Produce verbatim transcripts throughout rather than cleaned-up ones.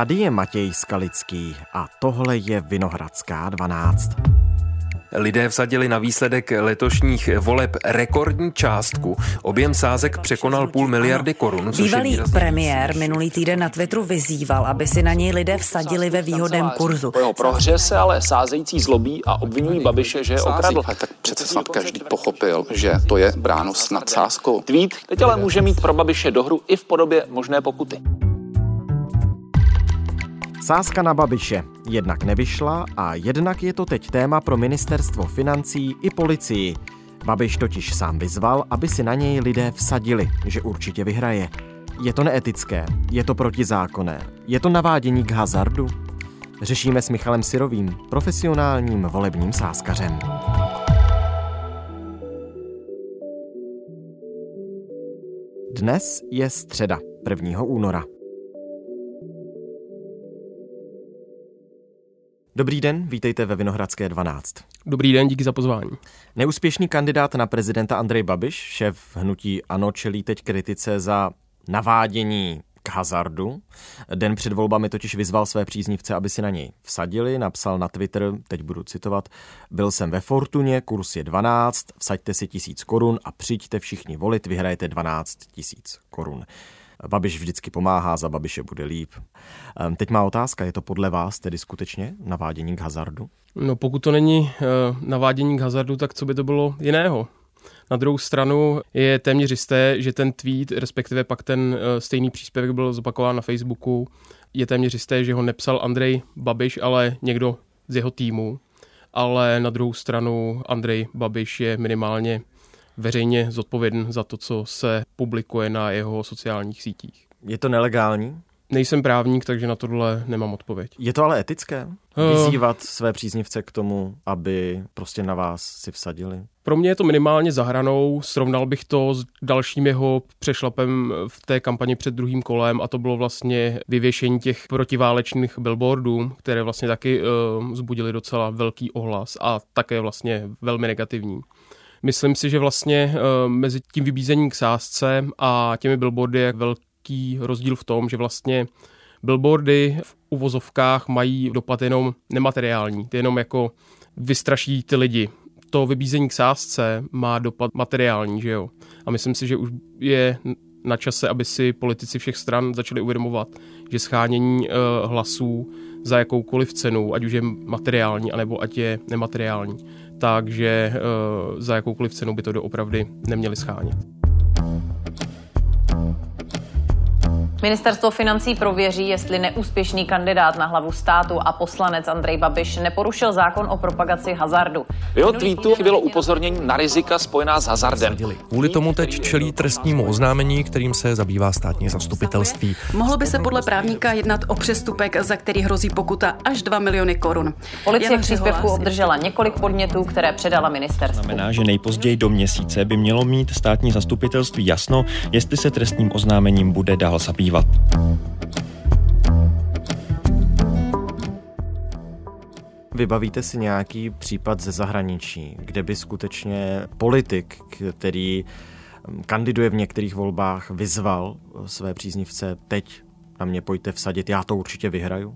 Tady je Matěj Skalický a tohle je Vinohradská dvanáct. Lidé vsadili na výsledek letošních voleb rekordní částku. Objem sázek překonal půl miliardy korun. Bývalý premiér minulý týden na Twitteru vyzýval, aby si na něj lidé vsadili ve výhodném kurzu. Jo, prohře se ale sázející zlobí a obvinují Babiše, že je okradl. Tak přece snad každý pochopil, že to je bráno snad sázkou. Tweet teď ale může mít pro Babiše dohru i v podobě možné pokuty. Sázka na Babiše jednak nevyšla a jednak je to teď téma pro ministerstvo financí i policii. Babiš totiž sám vyzval, aby si na něj lidé vsadili, že určitě vyhraje. Je to neetické, je to protizákonné, je to navádění k hazardu? Řešíme s Michalem Sirovým, profesionálním volebním sázkařem. Dnes je středa, prvního února. Dobrý den, vítejte ve Vinohradské dvanáct. Dobrý den, díky za pozvání. Neúspěšný kandidát na prezidenta Andrej Babiš, šéf hnutí ANO, čelí teď kritice za navádění k hazardu. Den před volbami totiž vyzval své příznivce, aby si na něj vsadili. Napsal na Twitter, teď budu citovat, byl jsem ve Fortuně, kurz je dvanáct, vsaďte si tisíc korun a přijďte všichni volit, vyhrajete dvanáct tisíc korun. Babiš vždycky pomáhá, za Babiše bude líp. Teď má otázka, je to podle vás tedy skutečně navádění k hazardu? No pokud to není navádění k hazardu, tak co by to bylo jiného? Na druhou stranu je téměř jisté, že ten tweet, respektive pak ten stejný příspěvek byl zopakován na Facebooku, je téměř jisté, že ho nepsal Andrej Babiš, ale někdo z jeho týmu. Ale na druhou stranu Andrej Babiš je minimálně veřejně zodpovědný za to, co se publikuje na jeho sociálních sítích. Je to nelegální? Nejsem právník, takže na tohle nemám odpověď. Je to ale etické? Vyzývat své příznivce k tomu, aby prostě na vás si vsadili? Pro mě je to minimálně za hranou. Srovnal bych to s dalším jeho přešlapem v té kampani před druhým kolem a to bylo vlastně vyvěšení těch protiválečných billboardů, které vlastně taky uh, vzbudily docela velký ohlas a také vlastně velmi negativní. Myslím si, že vlastně mezi tím vybízením k sázce a těmi billboardy je velký rozdíl v tom, že vlastně billboardy v uvozovkách mají dopad jenom nemateriální, ty jenom jako vystraší ty lidi. To vybízení k sázce má dopad materiální, že jo. A myslím si, že už je na čase, aby si politici všech stran začali uvědomovat, že shánění hlasů za jakoukoliv cenu, ať už je materiální, anebo ať je nemateriální, takže uh, za jakoukoliv cenu by to doopravdy neměli schánět. Ministerstvo financí prověří, jestli neúspěšný kandidát na hlavu státu a poslanec Andrej Babiš neporušil zákon o propagaci hazardu. V jeho tweetu bylo upozornění na rizika spojená s hazardem. Kvůli tomu teď čelí trestnímu oznámení, kterým se zabývá státní zastupitelství. Mohlo by se podle právníka jednat o přestupek, za který hrozí pokuta až dva miliony korun. Policie v příspěvku obdržela několik podnětů, které předala ministerstvu. Znamená, že nejpozději do měsíce by mělo mít státní zastupitelství jasno, jestli se trestním oznámením bude dál zabývat. Vybavíte si nějaký případ ze zahraničí, kde by skutečně politik, který kandiduje v některých volbách, vyzval své příznivce, teď na mě pojďte vsadit, já to určitě vyhraju?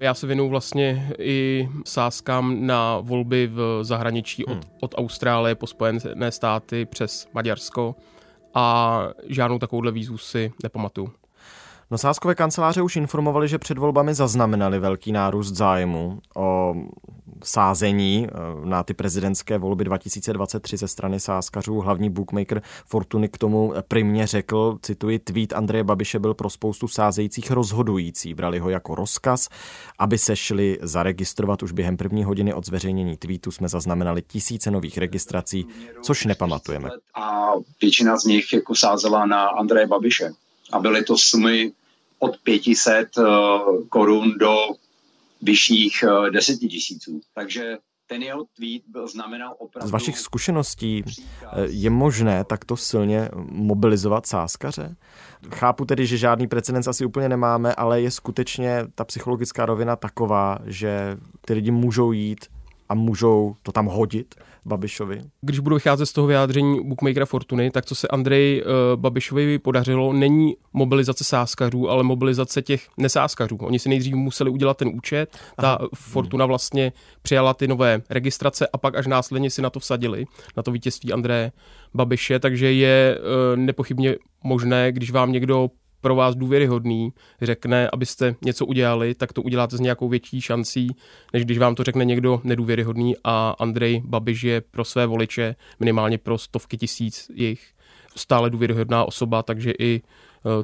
Já se věnuju vlastně i sázkám na volby v zahraničí od, hmm. od Austrálie po Spojené státy přes Maďarsko. A žádnou takovouhle výzvu si nepamatuju. No, sázkové kanceláře už informovali, že před volbami zaznamenali velký nárůst zájmu o sázení na ty prezidentské volby dva tisíce dvacet tři ze strany sázkařů. Hlavní bookmaker Fortuny k tomu primě řekl, cituji, tweet Andreje Babiše byl pro spoustu sázejících rozhodující. Brali ho jako rozkaz, aby se šli zaregistrovat. Už během první hodiny od zveřejnění tweetu jsme zaznamenali tisíce nových registrací, což nepamatujeme. A většina z nich jako sázela na Andreje Babiše. A byly to sumy od pět set korun do vyšších deset tisíců. Takže ten jeho tweet byl znamenal opravdu... Z vašich zkušeností je možné takto silně mobilizovat sázkaře? Chápu tedy, že žádný precedens asi úplně nemáme, ale je skutečně ta psychologická rovina taková, že ty lidi můžou jít a můžou to tam hodit Babišovi. Když budu vycházet z toho vyjádření bookmakera Fortuny, tak co se Andreji uh, Babišovi podařilo, není mobilizace sázkařů, ale mobilizace těch nesázkařů. Oni si nejdřív museli udělat ten účet, ta Aha. Fortuna vlastně přijala ty nové registrace a pak až následně si na to vsadili, na to vítězství Andreje Babiše, takže je uh, nepochybně možné, když vám někdo pro vás důvěryhodný řekne, abyste něco udělali, tak to uděláte s nějakou větší šancí, než když vám to řekne někdo nedůvěryhodný, a Andrej Babiš je pro své voliče, minimálně pro stovky tisíc jich, stále důvěryhodná osoba, takže i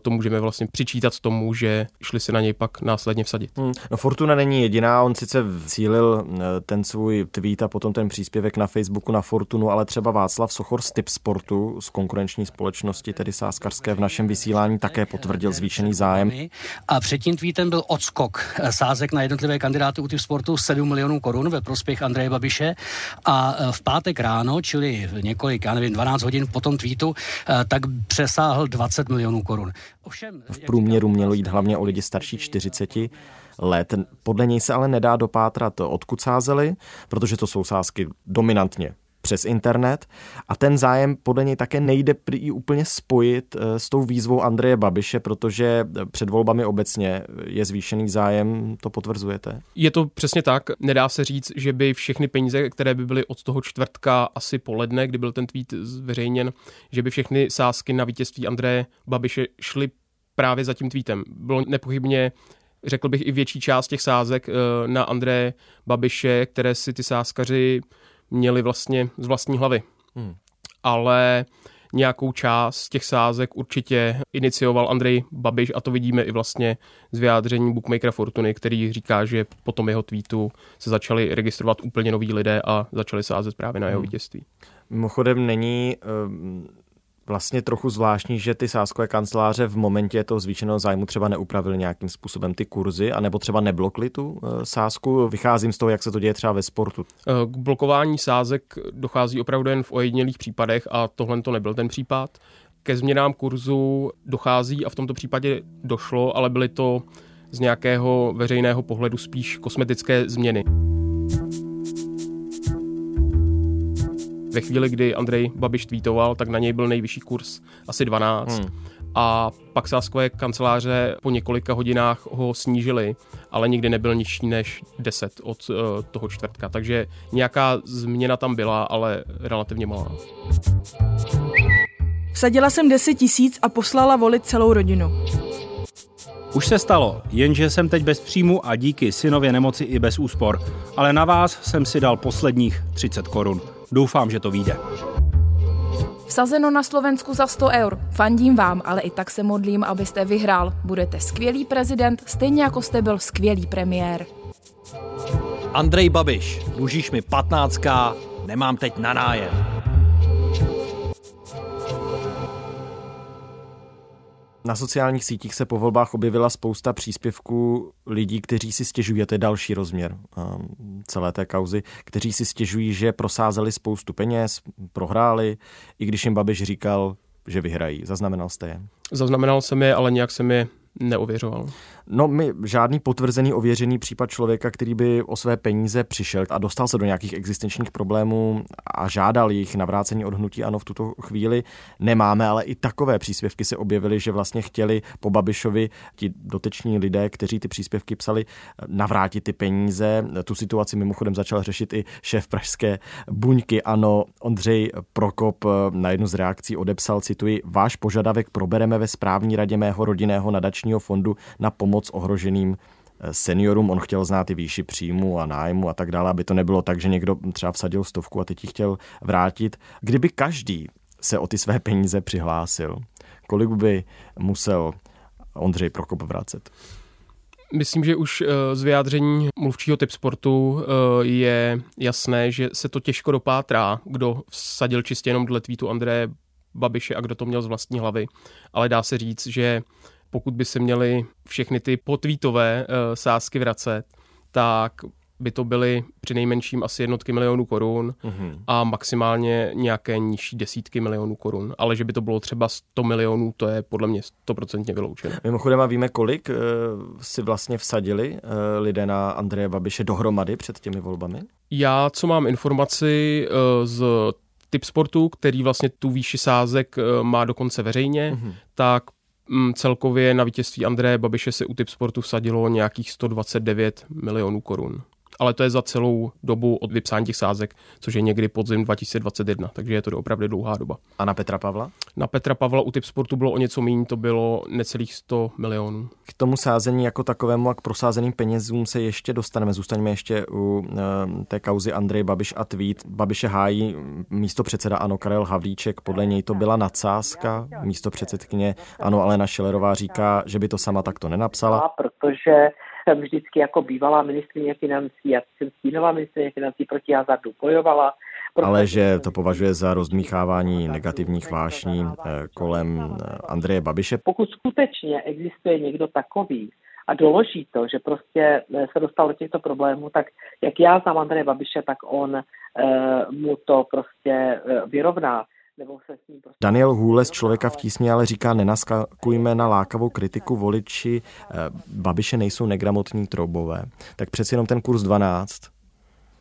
to můžeme vlastně přičítat tomu, že šli se na něj pak následně vsadit. Hmm. No, Fortuna není jediná, on sice cílil ten svůj tweet a potom ten příspěvek na Facebooku na Fortunu, ale třeba Václav Sochor z Tipsportu, z konkurenční společnosti, tedy sázkařské, v našem vysílání také potvrdil zvýšený zájem. A před tím tweetem byl odskok sázek na jednotlivé kandidáty u Tipsportu sedm milionů korun ve prospěch Andreje Babiše, a v pátek ráno, čili několik, já nevím, dvanáct hodin po tom tweetu, tak přesáhl dvacet milionů korun. V průměru mělo jít hlavně o lidi starší čtyřicet let. Podle něj se ale nedá dopátrat, odkud sázeli, protože to jsou sázky dominantně přes internet. A ten zájem podle něj také nejde prý úplně spojit s tou výzvou Andreje Babiše, protože před volbami obecně je zvýšený zájem, to potvrzujete? Je to přesně tak. Nedá se říct, že by všechny peníze, které by byly od toho čtvrtka asi poledne, kdy byl ten tweet zveřejněn, že by všechny sázky na vítězství Andreje Babiše šly právě za tím tweetem. Bylo nepochybně, řekl bych, i větší část těch sázek na Andreje Babiše, které si ty sázkaři měli vlastně z vlastní hlavy. Hmm. Ale nějakou část těch sázek určitě inicioval Andrej Babiš, a to vidíme i vlastně z vyjádření bookmakera Fortuny, který říká, že po tom jeho tweetu se začali registrovat úplně noví lidé a začali sázet právě na jeho hmm. vítězství. Mimochodem není Um... vlastně trochu zvláštní, že ty sázkové kanceláře v momentě toho zvýšeného zájmu třeba neupravili nějakým způsobem ty kurzy, anebo třeba neblokli tu sázku? Vycházím z toho, jak se to děje třeba ve sportu. K blokování sázek dochází opravdu jen v ojedinělých případech a tohle to nebyl ten případ. Ke změnám kurzu dochází a v tomto případě došlo, ale byly to z nějakého veřejného pohledu spíš kosmetické změny. Ve chvíli, kdy Andrej Babiš tweetoval, tak na něj byl nejvyšší kurz asi dvanáct. Hmm. A pak sázkové kanceláře po několika hodinách ho snížili, ale nikdy nebyl nižší než deset od uh, toho čtvrtka. Takže nějaká změna tam byla, ale relativně malá. Vsadila jsem deset tisíc a poslala volit celou rodinu. Už se stalo, jenže jsem teď bez příjmu a díky synově nemoci i bez úspor. Ale na vás jsem si dal posledních třicet korun. Doufám, že to vyjde. Vsazeno na Slovensku za sto eur. Fandím vám, ale i tak se modlím, abyste vyhrál. Budete skvělý prezident, stejně jako jste byl skvělý premiér. Andrej Babiš, dlužíš mi patnáctka, nemám teď na nájem. Na sociálních sítích se po volbách objevila spousta příspěvků lidí, kteří si stěžují, a to je další rozměr celé té kauzy, kteří si stěžují, že prosázeli spoustu peněz, prohráli, i když jim Babiš říkal, že vyhrají. Zaznamenal jste je? Zaznamenal jsem je, ale nějak jsem je neověřoval. No, my žádný potvrzený, ověřený případ člověka, který by o své peníze přišel a dostal se do nějakých existenčních problémů a žádal jich navrácení od hnutí ANO, v tuto chvíli nemáme, ale i takové příspěvky se objevily, že vlastně chtěli po Babišovi ti doteční lidé, kteří ty příspěvky psali, navrátit ty peníze. Tu situaci mimochodem začal řešit i šéf pražské buňky ANO Ondřej Prokop. Na jednu z reakcí odepsal, cituji: "Váš požadavek probereme ve správní radě mého rodinného nadačního fondu na pomoc ohroženým seniorům." On chtěl znát i výši příjmu a nájmu a tak dále, aby to nebylo tak, že někdo třeba vsadil stovku a teď ji chtěl vrátit. Kdyby každý se o ty své peníze přihlásil, kolik by musel Ondřej Prokop vracet? Myslím, že už z vyjádření mluvčího Tipsportu je jasné, že se to těžko dopátrá, kdo vsadil čistě jenom dle tweetu Andreje Babiše a kdo to měl z vlastní hlavy. Ale dá se říct, že pokud by se měly všechny ty potweetové uh, sázky vracet, tak by to byly přinejmenším asi jednotky milionů korun uhum. a maximálně nějaké nižší desítky milionů korun. Ale že by to bylo třeba sto milionů, to je podle mě stoprocentně vyloučeno. Mimochodem, a víme, kolik e, si vlastně vsadili e, lidé na Andreje Babiše dohromady před těmi volbami? Já, co mám informaci e, z Tipsportu, který vlastně tu výši sázek e, má dokonce veřejně, uhum. tak celkově na vítězství Andreje Babiše se u Tipsportu vsadilo nějakých sto dvacet devět milionů korun. Ale to je za celou dobu od vypsání těch sázek, což je někdy podzim dva tisíce dvacet jedna, takže je to opravdu dlouhá doba. A na Petra Pavla? Na Petra Pavla u Tipsportu bylo o něco míň, to bylo necelých sto milionů. K tomu sázení jako takovému a k prosázeným penězům se ještě dostaneme. Zůstaňme ještě u e, té kauzy Andrej Babiš a tweet. Babiše hájí místopředseda ANO Karel Havlíček, podle něj to byla nadsázka. Místopředsedkyně ANO Alena Šelerová říká, že by to sama takto nenapsala. Protože vždycky jako bývalá ministryně financí a stínová ministryně financí proti hazardu bojovala. Proto... Ale že to považuje za rozmíchávání negativních vášní kolem Andreje Babiše. Pokud skutečně existuje někdo takový a doloží to, že prostě se dostal do těchto problémů, tak jak já znám Andreje Babiše, tak on e, mu to prostě e, vyrovná. Daniel Hůles, Člověka v tísni, ale říká, nenaskakujme na lákavou kritiku, voliči Babiše nejsou negramotní troubové. Tak přeci jenom ten kurz dvanáct,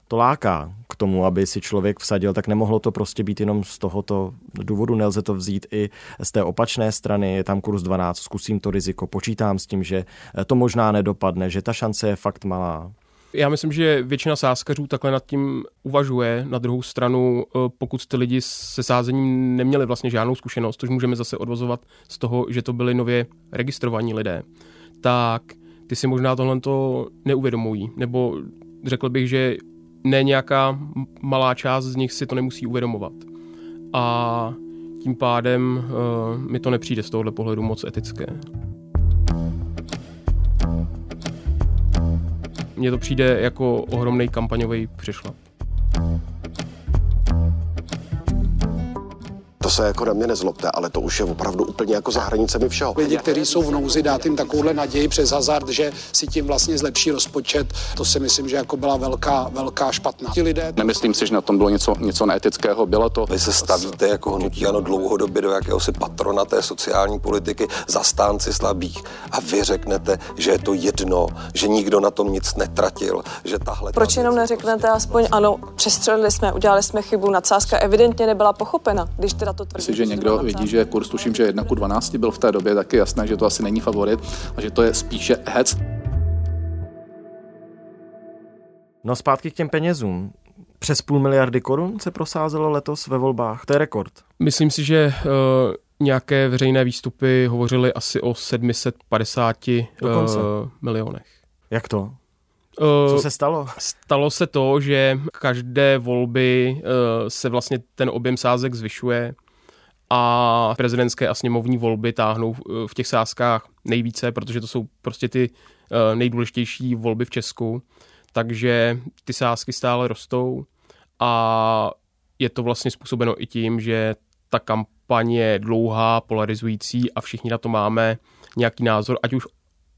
to láká k tomu, aby si člověk vsadil, tak nemohlo to prostě být jenom z tohoto důvodu, nelze to vzít i z té opačné strany, je tam kurz dvanáct, zkusím to riziko, počítám s tím, že to možná nedopadne, že ta šance je fakt malá. Já myslím, že většina sázkařů takhle nad tím uvažuje. Na druhou stranu, pokud ty lidi se sázením neměli vlastně žádnou zkušenost, což můžeme zase odvozovat z toho, že to byli nově registrovaní lidé, tak ty si možná tohle to neuvědomují. Nebo řekl bych, že ne nějaká malá část z nich si to nemusí uvědomovat. A tím pádem uh, mi to nepřijde z tohohle pohledu moc etické. Mně to přijde jako ohromnej kampaňový přešlap. To se jako na mě nezlobte, ale to už je opravdu úplně jako za hranicemi všeho. Lidi, kteří jsou v nouzi, dát jim takovouhle naději přes hazard, že si tím vlastně zlepší rozpočet, to si myslím, že jako byla velká, velká špatná. Ti lidé... Nemyslím si, že na tom bylo něco, něco neetického, bylo to... Vy se stavíte jako hnutí ANO dlouhodobě do jakéhosi patrona té sociální politiky, zastánci slabých, a vy řeknete, že je to jedno, že nikdo na tom nic netratil, že tahle... Proč jenom neřeknete prostě... aspoň ano, přestřelili jsme, udělali jsme chybu, nadsázka evidentně nebyla pochopena, když teda Jestliže někdo vidí, že kurz tuším, že jedna ku dvanácti byl v té době, tak je jasné, že to asi není favorit a že to je spíše hec. No zpátky k těm penězům. Přes půl miliardy korun se prosázelo letos ve volbách. To je rekord. Myslím si, že uh, nějaké veřejné výstupy hovořily asi o sedm set padesát uh, milionech. Jak to? Co se stalo? Stalo se to, že každé volby se vlastně ten objem sázek zvyšuje a prezidentské a sněmovní volby táhnou v těch sázkách nejvíce, protože to jsou prostě ty nejdůležitější volby v Česku. Takže ty sázky stále rostou a je to vlastně způsobeno i tím, že ta kampaň je dlouhá, polarizující a všichni na to máme nějaký názor, ať už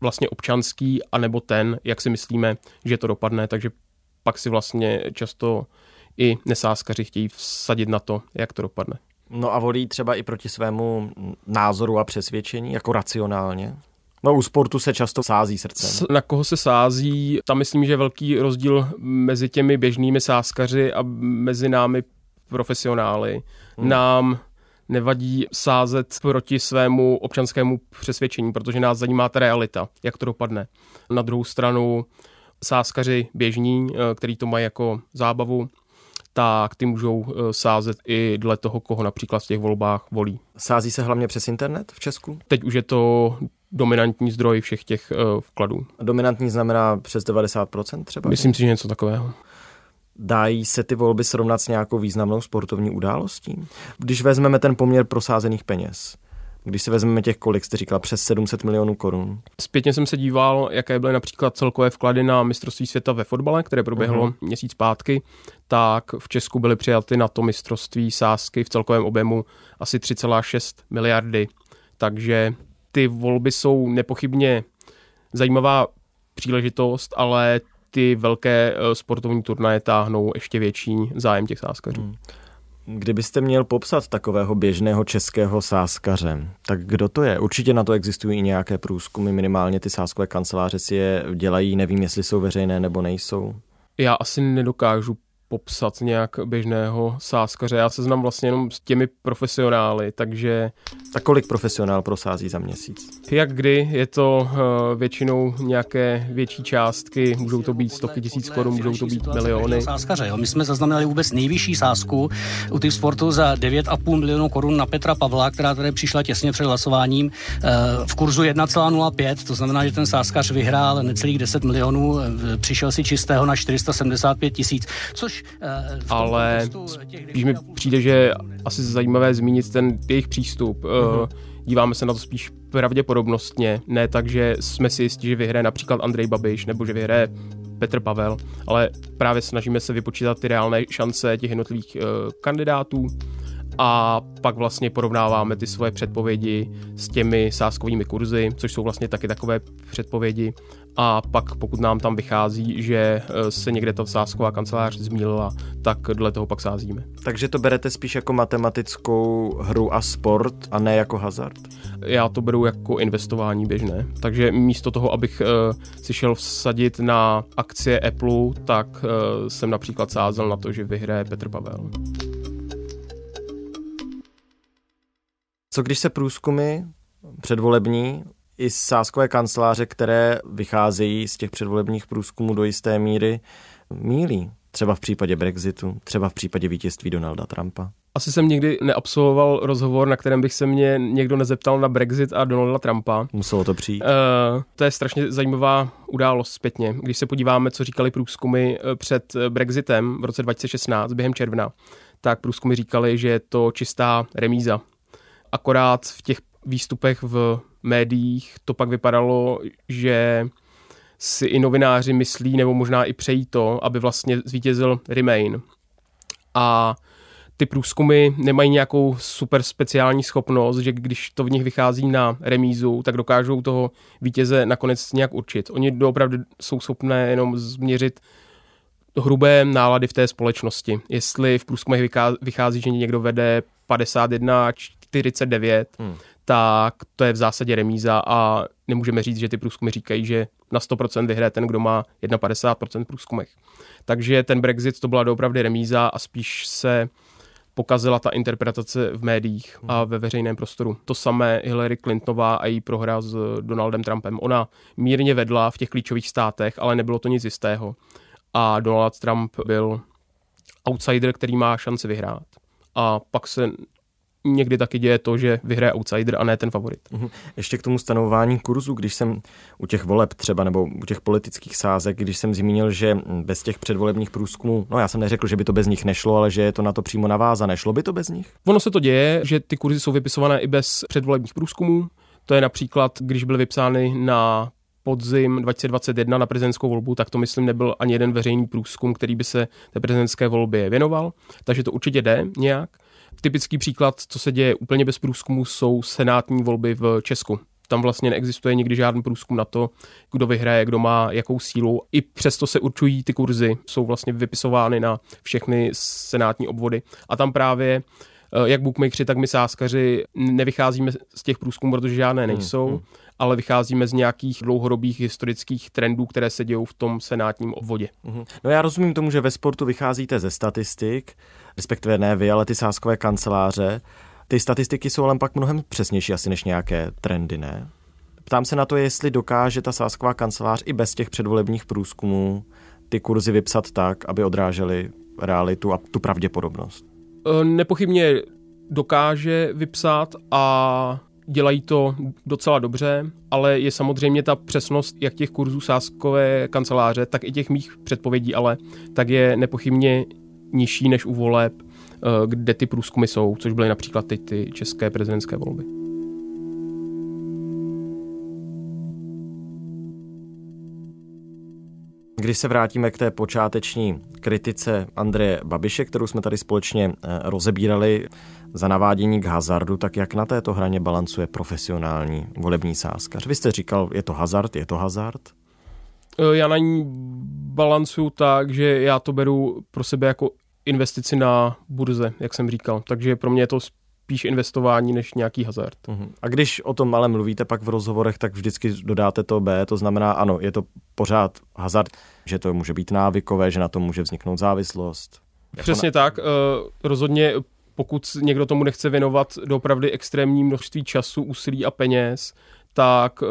vlastně občanský, anebo ten, jak si myslíme, že to dopadne, takže pak si vlastně často i nesázkaři chtějí vsadit na to, jak to dopadne. No a volí třeba i proti svému názoru a přesvědčení, jako racionálně? No u sportu se často sází srdcem. Na koho se sází, tam myslím, že je velký rozdíl mezi těmi běžnými sázkaři a mezi námi profesionály. Hmm. Nám... nevadí sázet proti svému občanskému přesvědčení, protože nás zajímá ta realita, jak to dopadne. Na druhou stranu sázkaři běžní, který to mají jako zábavu, tak ty můžou sázet i dle toho, koho například v těch volbách volí. Sází se hlavně přes internet v Česku? Teď už je to dominantní zdroj všech těch vkladů. Dominantní znamená přes devadesát procent třeba? Myslím si, že něco takového. Dají se ty volby srovnat s nějakou významnou sportovní událostí? Když vezmeme ten poměr prosázených peněz, když si vezmeme těch kolik, jste říkala, přes sedm set milionů korun. Zpětně jsem se díval, jaké byly například celkové vklady na mistrovství světa ve fotbale, které proběhlo uh-huh. měsíc zpátky, tak v Česku byly přijaty na to mistrovství sázky v celkovém objemu asi tři celá šest miliardy. Takže ty volby jsou nepochybně zajímavá příležitost, ale ty velké sportovní turnaje táhnou ještě větší zájem těch sázkařů. Hmm. Kdybyste měl popsat takového běžného českého sázkaře, tak kdo to je? Určitě na to existují i nějaké průzkumy, minimálně ty sázkové kanceláře si je dělají, nevím, jestli jsou veřejné nebo nejsou. Já asi nedokážu popsat nějak běžného sázkaře. Já se znám vlastně jenom s těmi profesionály, takže... Tak kolik profesionál prosází za měsíc? Jak kdy, je to většinou nějaké větší částky, můžou to být stovky tisíc korun, můžou to být miliony. Sázkaře, jo. My jsme zaznamenali vůbec nejvyšší sázku u Tipsportu za devět a půl milionu korun na Petra Pavla, která tady přišla těsně před hlasováním v kurzu jedna celá nula pět, to znamená, že ten sázkař vyhrál necelých deset milionů, přišel si čistého na čtyři sta sedmdesát pět tisíc, což ale spíš mi přijde, že asi zajímavé zmínit ten jejich přístup. Mm-hmm. Díváme se na to spíš pravděpodobnostně, ne tak, že jsme si jistí, že vyhraje například Andrej Babiš nebo že vyhraje Petr Pavel, ale právě snažíme se vypočítat ty reálné šance těch jednotlivých uh, kandidátů a pak vlastně porovnáváme ty svoje předpovědi s těmi sázkovými kurzy, což jsou vlastně taky takové předpovědi. A pak pokud nám tam vychází, že se někde ta sázková kancelář zmýlila, tak dle toho pak sázíme. Takže to berete spíš jako matematickou hru a sport a ne jako hazard? Já to beru jako investování běžné. Takže místo toho, abych uh, si šel vsadit na akcie Apple, tak uh, jsem například sázel na to, že vyhraje Petr Pavel. Co když se průzkumy předvolební i sázkové kanceláře, které vycházejí z těch předvolebních průzkumů do jisté míry, mýlí? Třeba v případě Brexitu, třeba v případě vítězství Donalda Trumpa. Asi jsem nikdy neabsolvoval rozhovor, na kterém bych se mě někdo nezeptal na Brexit a Donalda Trumpa. Muselo to přijít. Uh, to je strašně zajímavá událost zpětně. Když se podíváme, co říkali průzkumy před Brexitem v roce dva tisíce šestnáct, během června, tak průzkumy říkali, že je to čistá remíza. Akorát v těch výstupech v médiích to pak vypadalo, že si i novináři myslí, nebo možná i přejí to, aby vlastně zvítězil Remain. A ty průzkumy nemají nějakou super speciální schopnost, že když to v nich vychází na remízu, tak dokážou toho vítěze nakonec nějak určit. Oni doopravdy jsou schopné jenom změřit hrubé nálady v té společnosti. Jestli v průzkumech vychází, že někdo vede padesát jedna čtyřicet devět, hmm. tak to je v zásadě remíza a nemůžeme říct, že ty průzkumy říkají, že na sto procent vyhraje ten, kdo má padesát jedna procent v průzkumech. Takže ten Brexit to byla doopravdy remíza a spíš se pokazila ta interpretace v médiích hmm. a ve veřejném prostoru. To samé Hillary Clintonová a její prohra s Donaldem Trumpem. Ona mírně vedla v těch klíčových státech, ale nebylo to nic jistého. A Donald Trump byl outsider, který má šanci vyhrát. A pak se někdy taky děje to, že vyhraje outsider a ne ten favorit. Ještě k tomu stanovování kurzu, když jsem u těch voleb třeba nebo u těch politických sázek, když jsem zmínil, že bez těch předvolebních průzkumů, no já jsem neřekl, že by to bez nich nešlo, ale že je to na to přímo navázané. Šlo by to bez nich? Ono se to děje, že ty kurzy jsou vypisované i bez předvolebních průzkumů. To je například, když byly vypsány na podzim dva tisíce dvacet jedna na prezidentskou volbu, tak to myslím nebyl ani jeden veřejný průzkum, který by se té prezidentské volbě věnoval, takže to určitě jde nějak. Typický příklad, co se děje úplně bez průzkumu, jsou senátní volby v Česku. Tam vlastně neexistuje nikdy žádný průzkum na to, kdo vyhraje, kdo má jakou sílu. I přesto se určují ty kurzy, jsou vlastně vypisovány na všechny senátní obvody. A tam právě jak bookmakeri, tak my sázkaři nevycházíme z těch průzkumů, protože žádné nejsou, hmm, hmm. ale vycházíme z nějakých dlouhodobých historických trendů, které se dějou v tom senátním obvodě. Hmm. No já rozumím tomu, že ve sportu vycházíte ze statistik, respektive ne vy, ale ty sázkové kanceláře. Ty statistiky jsou ale pak mnohem přesnější asi než nějaké trendy, ne? Ptám se na to, jestli dokáže ta sázková kancelář i bez těch předvolebních průzkumů ty kurzy vypsat tak, aby odrážely realitu a tu pravděpodobnost. Nepochybně dokáže vypsat a dělají to docela dobře, ale je samozřejmě ta přesnost jak těch kurzů sázkové kanceláře, tak i těch mých předpovědí, ale tak je nepochybně nižší než u voleb, kde ty průzkumy jsou, což byly například teď ty české prezidentské volby. Když se vrátíme k té počáteční kritice Andreje Babiše, kterou jsme tady společně rozebírali za navádění k hazardu, tak jak na této hraně balancuje profesionální volební sázkař? Vy jste říkal, je to hazard, je to hazard? Já na ní balancuju tak, že já to beru pro sebe jako investici na burze, jak jsem říkal. Takže pro mě je to spíš investování než nějaký hazard. Uhum. A když o tom ale mluvíte pak v rozhovorech, tak vždycky dodáte to B, to znamená ano, je to pořád hazard, že to může být návykové, že na to může vzniknout závislost. Jako Přesně na... tak, uh, rozhodně pokud někdo tomu nechce věnovat doopravdy extrémní množství času, úsilí a peněz, tak uh,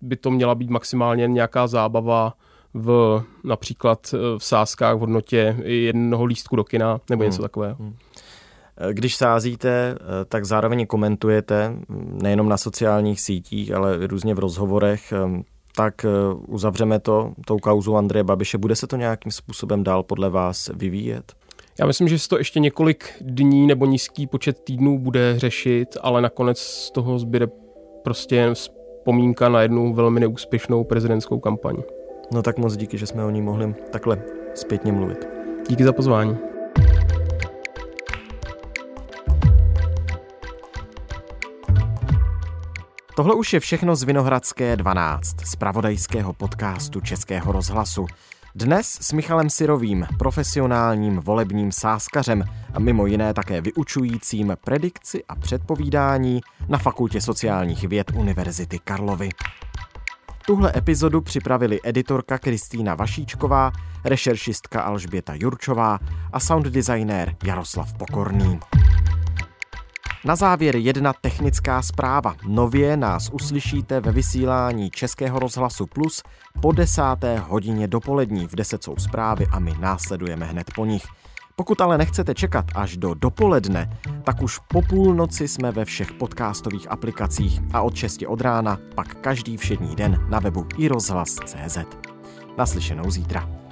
by to měla být maximálně nějaká zábava v například v sázkách v hodnotě jednoho lístku do kina nebo hmm. něco takového. Hmm. Když sázíte, tak zároveň komentujete nejenom na sociálních sítích, ale různě v rozhovorech, tak uzavřeme to tou kauzou Andreje Babiše. Bude se to nějakým způsobem dál podle vás vyvíjet? Já myslím, že se to ještě několik dní nebo nízký počet týdnů bude řešit, ale nakonec z toho zbyde prostě vzpomínka na jednu velmi neúspěšnou prezidentskou kampaň. No tak moc díky, že jsme o ní mohli takhle zpětně mluvit. Díky za pozvání. Tohle už je všechno z Vinohradské dvanáct, z zpravodajského podcastu Českého rozhlasu. Dnes s Michalem Sirovým, profesionálním volebním sázkařem a mimo jiné také vyučujícím predikci a předpovídání na Fakultě sociálních věd Univerzity Karlovy. Tuhle epizodu připravili editorka Kristýna Vašíčková, rešeršistka Alžběta Jurčová a sound designér Jaroslav Pokorný. Na závěr jedna technická zpráva. Nově nás uslyšíte ve vysílání Českého rozhlasu Plus po desáté hodině dopolední. V deset jsou zprávy a my následujeme hned po nich. Pokud ale nechcete čekat až do dopoledne, tak už po půlnoci jsme ve všech podcastových aplikacích a od šesti od rána pak každý všední den na webu i rozhlas tečka cé zet. Naslyšenou zítra.